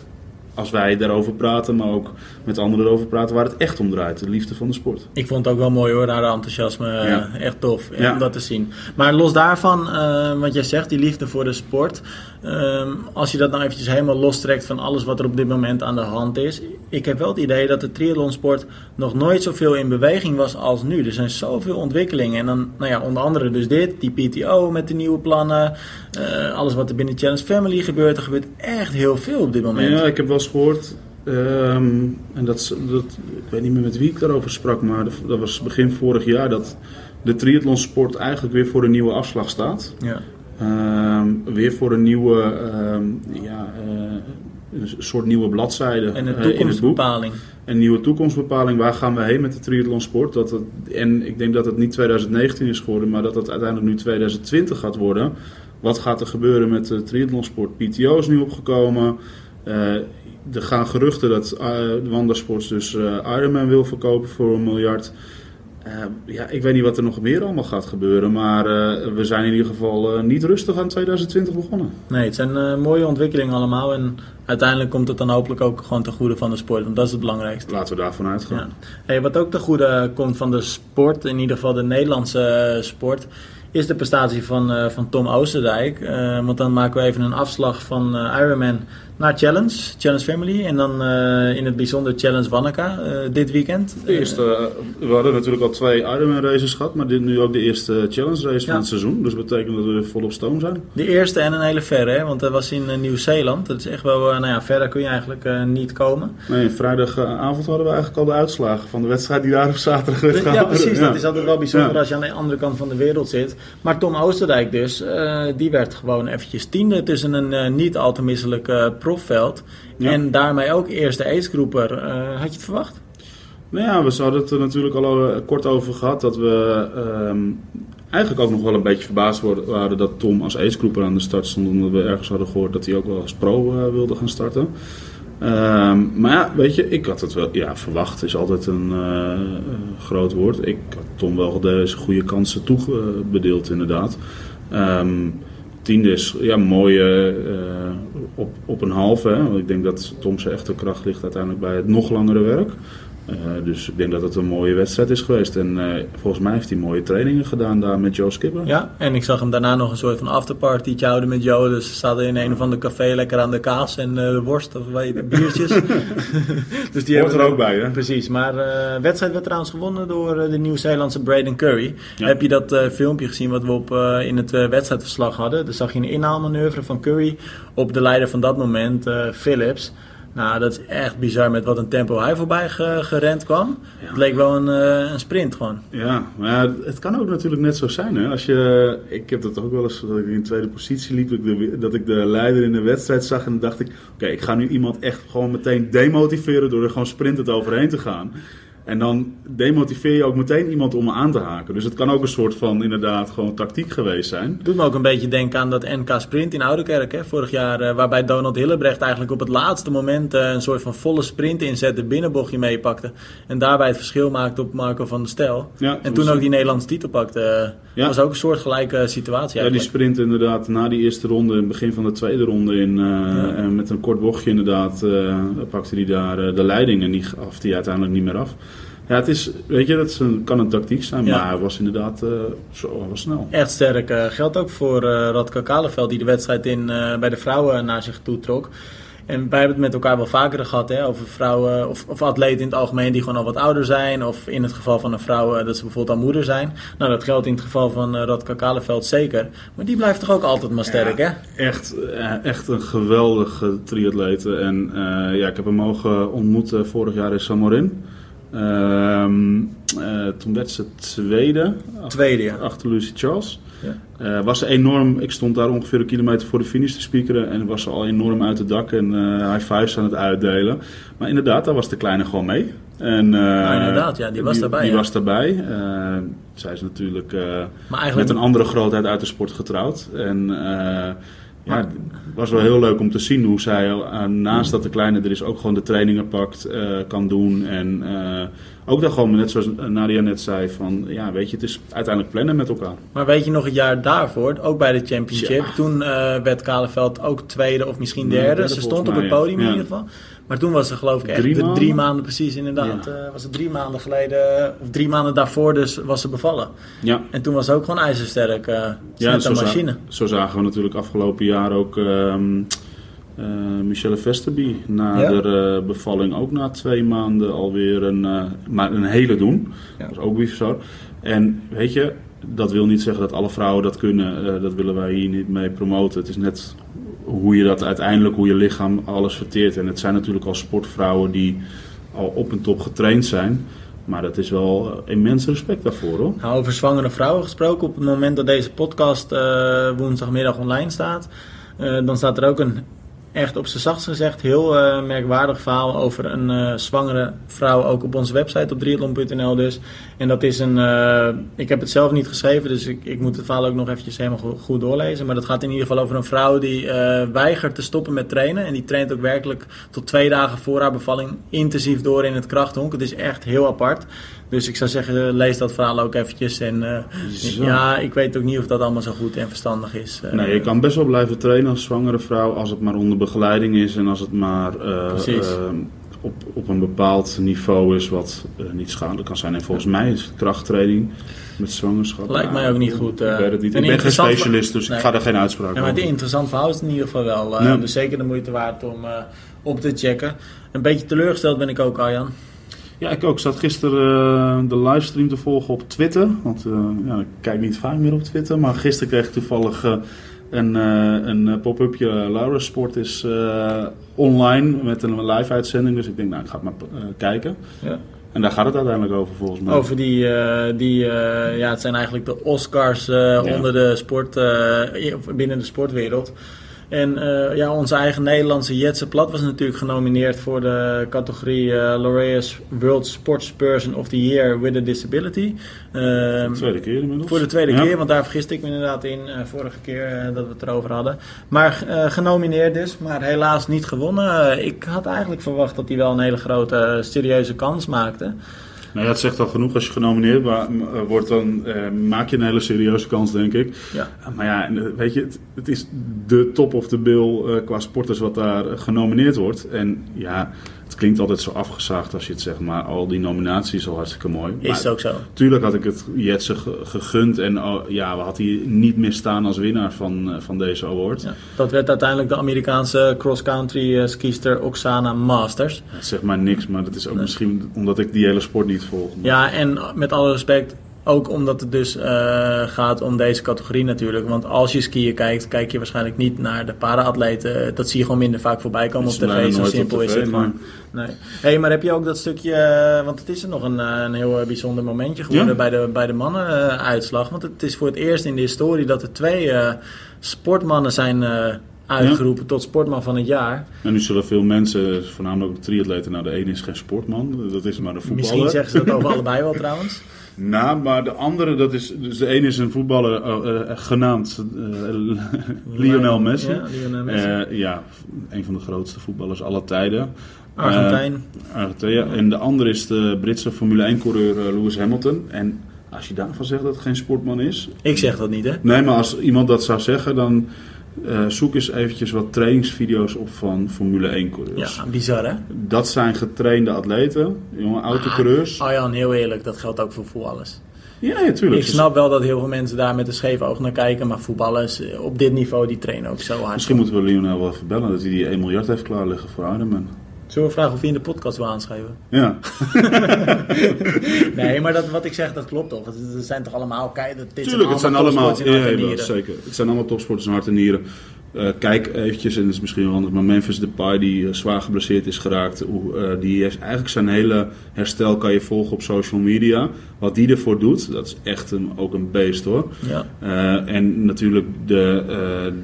als wij daarover praten, maar ook met anderen erover praten, waar het echt om draait. De liefde van de sport. Ik vond het ook wel mooi hoor, haar enthousiasme. Ja. Echt tof ja. om dat te zien. Maar los daarvan, uh, wat jij zegt, die liefde voor de sport. Um, als je dat nou eventjes helemaal lostrekt van alles wat er op dit moment aan de hand is. Ik heb wel het idee dat de triathlonsport nog nooit zoveel in beweging was als nu. Er zijn zoveel ontwikkelingen. En dan, nou ja, onder andere dus dit, die P T O met de nieuwe plannen. Uh, alles wat er binnen Challenge Family gebeurt. Er gebeurt echt heel veel op dit moment. Ja, ik heb wel gehoord, um, en dat, dat, ik weet niet meer met wie ik daarover sprak, maar dat was begin vorig jaar dat de triathlonsport eigenlijk weer voor een nieuwe afslag staat. Ja. Um, weer voor een nieuwe, um, ja, uh, een soort nieuwe bladzijde en een toekomstbepaling. Uh, in het boek. Een nieuwe toekomstbepaling, waar gaan we heen met de triathlonsport? Dat het, en ik denk dat het niet twintig negentien is geworden, maar dat het uiteindelijk nu twintig twintig gaat worden. Wat gaat er gebeuren met de triathlonsport? P T O is nu opgekomen. Uh, Er gaan geruchten dat uh, Wanda Sports dus uh, Ironman wil verkopen voor een miljard. Uh, ja, ik weet niet wat er nog meer allemaal gaat gebeuren. Maar uh, we zijn in ieder geval uh, niet rustig aan twintig twintig begonnen. Nee, het zijn uh, mooie ontwikkelingen allemaal. En uiteindelijk komt het dan hopelijk ook gewoon ten goede van de sport. Want dat is het belangrijkste. Laten we daarvan uitgaan. Ja. Hey, wat ook ten goede komt van de sport, in ieder geval de Nederlandse uh, sport, is de prestatie van, uh, van Tom Oosterdijk. Uh, want dan maken we even een afslag van uh, Ironman naar Challenge, Challenge Family. En dan uh, in het bijzonder Challenge Wanaka uh, dit weekend. De eerste, uh, we hadden natuurlijk al twee Ironman races gehad, maar dit nu ook de eerste Challenge race ja. van het seizoen. Dus dat betekent dat we volop stoom zijn. De eerste en een hele verre, hè? Want dat was in uh, Nieuw-Zeeland. Dat is echt wel, uh, nou ja, verder kun je eigenlijk uh, niet komen. Nee, vrijdagavond hadden we eigenlijk al de uitslagen van de wedstrijd die daar op zaterdag werd gehouden. Ja, precies. Ja. Dat is altijd wel bijzonder ja. als je aan de andere kant van de wereld zit. Maar Tom Oosterdijk dus, uh, die werd gewoon eventjes tiende tussen een uh, niet al te misselijke uh, profveld. Ja. En daarmee ook eerste agegroeper. Uh, had je het verwacht? Nou ja, we hadden het er natuurlijk al uh, kort over gehad dat we um, eigenlijk ook nog wel een beetje verbaasd worden, waren dat Tom als agegroeper aan de start stond, omdat we ergens hadden gehoord dat hij ook wel als pro uh, wilde gaan starten. Um, maar ja, weet je, ik had het wel, ja, verwacht is altijd een uh, groot woord. Ik had Tom wel deze goede kansen toebedeeld, inderdaad. Um, tiende is, ja, mooie uh, op, op een halve, hè? Want ik denk dat Tom zijn echte kracht ligt uiteindelijk bij het nog langere werk. Uh, dus ik denk dat het een mooie wedstrijd is geweest. En uh, volgens mij heeft hij mooie trainingen gedaan daar met Joe Skipper. Ja, en ik zag hem daarna nog een soort van afterpartytje houden met Joe. Dus ze zaten in een of ander café lekker aan de kaas en uh, de worst of de biertjes. Dus die hoort er ook een, bij, hè? Precies, maar de uh, wedstrijd werd trouwens gewonnen door uh, de Nieuw-Zeelandse Braden Curry. Ja. Heb je dat uh, filmpje gezien wat we op, uh, in het uh, wedstrijdverslag hadden? Daar zag je een inhaalmanoeuvre van Curry op de leider van dat moment, uh, Phillips. Nou, dat is echt bizar met wat een tempo hij voorbij gerend kwam. Ja. Het leek wel een, uh, een sprint gewoon. Ja, maar het kan ook natuurlijk net zo zijn. Hè? Als je, ik heb dat ook wel eens, dat ik in tweede positie liep, dat ik de, dat ik de leider in de wedstrijd zag en dan dacht ik, oké, okay, ik ga nu iemand echt gewoon meteen demotiveren door er gewoon sprintend overheen te gaan. En dan demotiveer je ook meteen iemand om aan te haken. Dus het kan ook een soort van inderdaad gewoon tactiek geweest zijn. Doet me ook een beetje denken aan dat N K Sprint in Oudekerk. Hè? Vorig jaar uh, waarbij Donald Hillebrecht eigenlijk op het laatste moment uh, een soort van volle sprint inzette, binnenbochtje meepakte. En daarbij het verschil maakte op Marco van der Stel. Ja, en toen ook die Nederlandse titel pakte. Dat uh, ja. was ook een soortgelijke situatie eigenlijk. Ja, die sprint inderdaad na die eerste ronde, begin van de tweede ronde in. Uh, ja. En met een kort bochtje inderdaad uh, pakte hij daar uh, de leiding en die gaf hij uiteindelijk niet meer af. Ja, het is, weet je, dat is een, kan een tactiek zijn, ja. maar hij was inderdaad uh, zo was snel. Echt sterk. Uh, geldt ook voor uh, Radka Kaleveld, die de wedstrijd in, uh, bij de vrouwen naar zich toe trok. En wij hebben het met elkaar wel vaker gehad, hè, over vrouwen of, of atleten in het algemeen die gewoon al wat ouder zijn. Of in het geval van een vrouw dat ze bijvoorbeeld al moeder zijn. Nou, dat geldt in het geval van uh, Radka Kaleveld zeker. Maar die blijft toch ook altijd maar sterk, ja, hè? Echt, echt een geweldige triatlete. En uh, ja, ik heb hem mogen ontmoeten vorig jaar in Samorin. Uh, uh, toen werd ze tweede, tweede ja. achter Lucy Charles. Ja. Uh, was enorm, ik stond daar ongeveer een kilometer voor de finish te speakeren en was al enorm uit het dak en uh, high fives aan het uitdelen. Maar inderdaad, daar was de kleine gewoon mee. En, uh, ja, inderdaad, ja, die was daarbij. Die, die ja. was daarbij. Uh, zij is natuurlijk uh, eigenlijk... met een andere grootheid uit de sport getrouwd. En... Uh, ja, het was wel heel leuk om te zien hoe zij, naast dat de kleine er is, ook gewoon de trainingen pakt, uh, kan doen. En uh, ook dan gewoon, net zoals Nadia net zei, van ja, weet je, het is uiteindelijk plannen met elkaar. Maar weet je nog, het jaar daarvoor, ook bij de Championship, ja. toen uh, werd Kaleveld ook tweede of misschien derde. Nee, derde ze stond op het podium ja. in ieder geval. Maar toen was ze geloof ik echt drie maanden, drie maanden precies inderdaad. Ja. Uh, was het drie maanden geleden, of drie maanden daarvoor dus, was ze bevallen. Ja. En toen was ze ook gewoon ijzersterk. Uh, ja, net een machine. Za- zo zagen we natuurlijk afgelopen jaar ook uh, uh, Michelle Vesterby na ja. de uh, bevalling ook na twee maanden alweer een, uh, maar een hele doen. Ja. Dat was ook bizar. En weet je, dat wil niet zeggen dat alle vrouwen dat kunnen. Uh, dat willen wij hier niet mee promoten. Het is net... hoe je dat uiteindelijk, hoe je lichaam alles verteert. En het zijn natuurlijk al sportvrouwen die al op en top getraind zijn. Maar dat is wel immens respect daarvoor, hoor. Nou, over zwangere vrouwen gesproken. Op het moment dat deze podcast uh, woensdagmiddag online staat... Uh, dan staat er ook een, echt op z'n zachtst gezegd, heel uh, merkwaardig verhaal... over een uh, zwangere vrouw, ook op onze website, op triathlon punt n l dus. En dat is een... Uh, ik heb het zelf niet geschreven, dus ik, ik moet het verhaal ook nog eventjes helemaal go- goed doorlezen. Maar dat gaat in ieder geval over een vrouw die uh, weigert te stoppen met trainen. En die traint ook werkelijk tot twee dagen voor haar bevalling intensief door in het krachthonk. Het is echt heel apart. Dus ik zou zeggen, lees dat verhaal ook eventjes. En uh, ja, ik weet ook niet of dat allemaal zo goed en verstandig is. Uh, nee, je kan best wel blijven trainen als zwangere vrouw, als het maar onder begeleiding is en als het maar uh, uh, op, op een bepaald niveau is wat uh, niet schadelijk kan zijn. En volgens mij is krachttraining met zwangerschap... Lijkt mij ook niet goed. Uh, ik weet het niet. Ik ben geen specialist, dus nee. ik ga er geen uitspraak over. Ja, maar het interessant verhaal is in ieder geval wel. Uh, nee. Dus zeker de moeite waard om uh, op te checken. Een beetje teleurgesteld ben ik ook, Arjan. Ja, ik ook. Ik zat gisteren uh, de livestream te volgen op Twitter. Want uh, ja, ik kijk niet vaak meer op Twitter. Maar gisteren kreeg ik toevallig uh, een, uh, een pop-upje. Uh, Laureus Sport is uh, online met een live uitzending. Dus ik denk, nou, ik ga het maar uh, kijken. Ja. En daar gaat het uiteindelijk over, volgens mij. Over die, uh, die uh, ja, het zijn eigenlijk de Oscars uh, ja. onder de sport, uh, binnen de sportwereld. En uh, ja, onze eigen Nederlandse Jetse Plat was natuurlijk genomineerd voor de categorie uh, Laureus World Sportsperson of the Year with a Disability. Uh, de tweede keer inmiddels. Voor de tweede ja. keer, want daar vergiste ik me inderdaad in uh, vorige keer uh, dat we het erover hadden. Maar uh, genomineerd dus, maar helaas niet gewonnen. Uh, ik had eigenlijk verwacht dat hij wel een hele grote, uh, serieuze kans maakte. Nou ja, het zegt al genoeg. Als je genomineerd wordt, dan eh, maak je een hele serieuze kans, denk ik. Ja. Maar ja, weet je, het, het is de top of the bill eh, qua sporters wat daar genomineerd wordt. En ja, het klinkt altijd zo afgezaagd als je het zegt, maar al die nominaties is al hartstikke mooi. Is maar, het ook zo? Tuurlijk had ik het Jetse gegund en oh, ja, we hadden hier niet meer staan als winnaar van, van deze award. Ja, dat werd uiteindelijk de Amerikaanse cross-country skiester Oksana Masters. Dat zegt maar niks, maar dat is ook nee. misschien omdat ik die hele sport niet volg. Maar... Ja, en met alle respect... Ook omdat het dus uh, gaat om deze categorie natuurlijk. Want als je skiën kijkt, kijk je waarschijnlijk niet naar de para-atleten. Dat zie je gewoon minder vaak voorbij komen op tv. Zo simpel is het gewoon. Nee. Hey, maar heb je ook dat stukje... Want het is er nog een, een heel bijzonder momentje geworden ja. bij de, bij de mannen-uitslag. Uh, want het is voor het eerst in de historie dat er twee uh, sportmannen zijn... Uh, uitgeroepen ja. tot sportman van het jaar. En nu zullen veel mensen, voornamelijk ook de triatleten, nou de ene is geen sportman, dat is maar de voetballer. Misschien zeggen ze dat over allebei wel trouwens. Nou, maar de andere, dat is, dus de ene is een voetballer uh, uh, genaamd uh, Lionel Messi. Ja, Lionel Messi. Uh, ja, een van de grootste voetballers aller tijden. Argentijn. Uh, Argentijn, ja. En de andere is de Britse Formule één-coureur uh, Lewis Hamilton. En als je daarvan zegt dat het geen sportman is... Ik zeg dat niet, hè? Nee, maar als iemand dat zou zeggen, dan... Uh, zoek eens eventjes wat trainingsvideo's op van Formule één-coureurs. Ja, bizar hè? Dat zijn getrainde atleten, jonge autocoureurs. Ah, oh ja, heel eerlijk, dat geldt ook voor voetballers. Ja, ja, tuurlijk. Ik snap wel dat heel veel mensen daar met een scheef oog naar kijken, maar voetballers op dit niveau, die trainen ook zo hard. Misschien moeten we Lionel wel even bellen dat hij die één miljard heeft klaarliggen voor Ironman. Zullen we vragen of je in de podcast wil aanschrijven? Ja. Nee, maar dat, wat ik zeg, dat klopt toch. Het zijn toch allemaal... Kijk, dit Tuurlijk, allemaal het zijn allemaal... Ja, ja, zeker. Het zijn allemaal topsporters in hart en nieren. Uh, kijk eventjes, en dat is misschien wel anders, maar Memphis Depay, die uh, zwaar geblesseerd is geraakt. Uh, die heeft eigenlijk zijn hele herstel, kan je volgen op social media. Wat die ervoor doet, dat is echt een, ook een beest hoor. Ja. Uh, en natuurlijk, de, uh,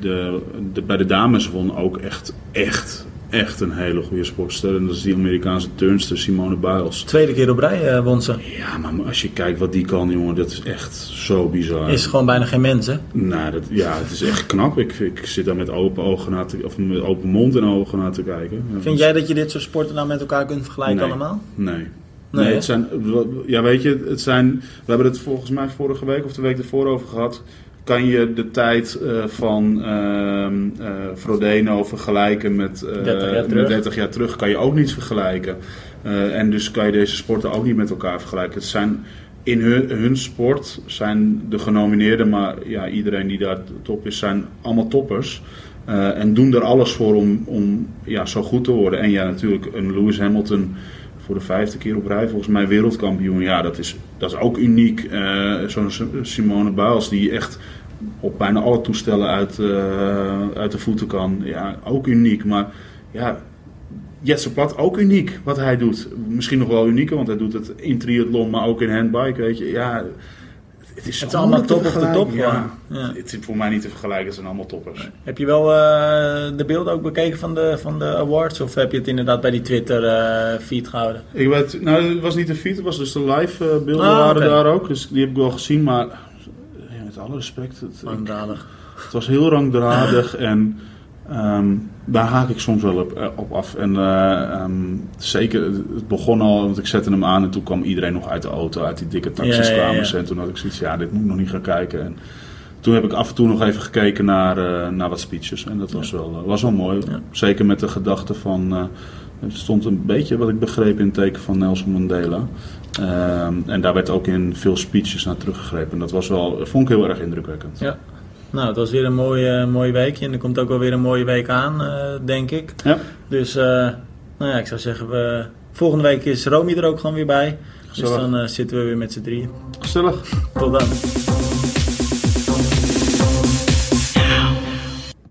de, de, bij de dames won ook echt, echt... Echt een hele goede sportster. En dat is die Amerikaanse turnster Simone Biles. Tweede keer op rij uh, won ze. Ja, maar als je kijkt wat die kan, jongen, dat is echt zo bizar. Is gewoon bijna geen mens, hè? Nou, dat, ja, het is echt knap. Ik, ik zit daar met open, ogen naar te, of met open mond en ogen naar te kijken. Ja, Vind jij dat je dit soort sporten nou met elkaar kunt vergelijken nee, allemaal? Nee. Nee, nee het zijn, ja, weet je, het zijn... We hebben het volgens mij vorige week of de week ervoor over gehad. Kan je de tijd uh, van uh, uh, Frodeno vergelijken met, uh, dertig, jaar met dertig jaar terug? Kan je ook niet vergelijken. Uh, en dus kan je deze sporten ook niet met elkaar vergelijken. Het zijn in hun, hun sport zijn de genomineerden, maar ja, iedereen die daar top is, zijn allemaal toppers. Uh, en doen er alles voor om, om ja, zo goed te worden. En ja, natuurlijk een Lewis Hamilton... Voor de vijfde keer op rij, volgens mij wereldkampioen. Ja, dat is, dat is ook uniek. Uh, zo'n Simone Biles die echt op bijna alle toestellen uit, uh, uit de voeten kan. Ja, ook uniek. Maar ja, Jetse Plat ook uniek wat hij doet. Misschien nog wel unieker, want hij doet het in triathlon, maar ook in handbike, weet je. Ja, het is, het is allemaal top op de top. Ja. Ja. Het is voor mij niet te vergelijken, het zijn allemaal toppers. Nee. Heb je wel uh, de beelden ook bekeken van de, van de awards? Of heb je het inderdaad bij die Twitter uh, feed gehouden? Ik weet, nou, het was niet de feed, het was dus de live uh, beelden ah, waren okay. daar ook. Dus die heb ik wel gezien, maar ja, met alle respect. Het, rangdadig. Ik, het was heel rangdradig en um, daar haak ik soms wel op, op af. En uh, um, zeker, het begon al, want ik zette hem aan en toen kwam iedereen nog uit de auto, uit die dikke taxiskamers. Ja, ja, ja. En toen had ik zoiets, ja, dit moet ik nog niet gaan kijken. En, toen heb ik af en toe nog even gekeken naar, uh, naar wat speeches. En dat was, ja. wel, uh, was wel mooi. Ja. Zeker met de gedachte van... Uh, het stond een beetje, wat ik begreep, in het teken van Nelson Mandela. Uh, en daar werd ook in veel speeches naar teruggegrepen. En dat was wel, vond ik heel erg indrukwekkend. Ja. Nou, het was weer een mooie, mooie weekje. En er komt ook wel weer een mooie week aan, uh, denk ik. Ja. Dus, uh, nou ja, ik zou zeggen... We, volgende week is Romy er ook gewoon weer bij. Gezellig. Dus dan uh, zitten we weer met z'n drieën. Gezellig. Tot dan.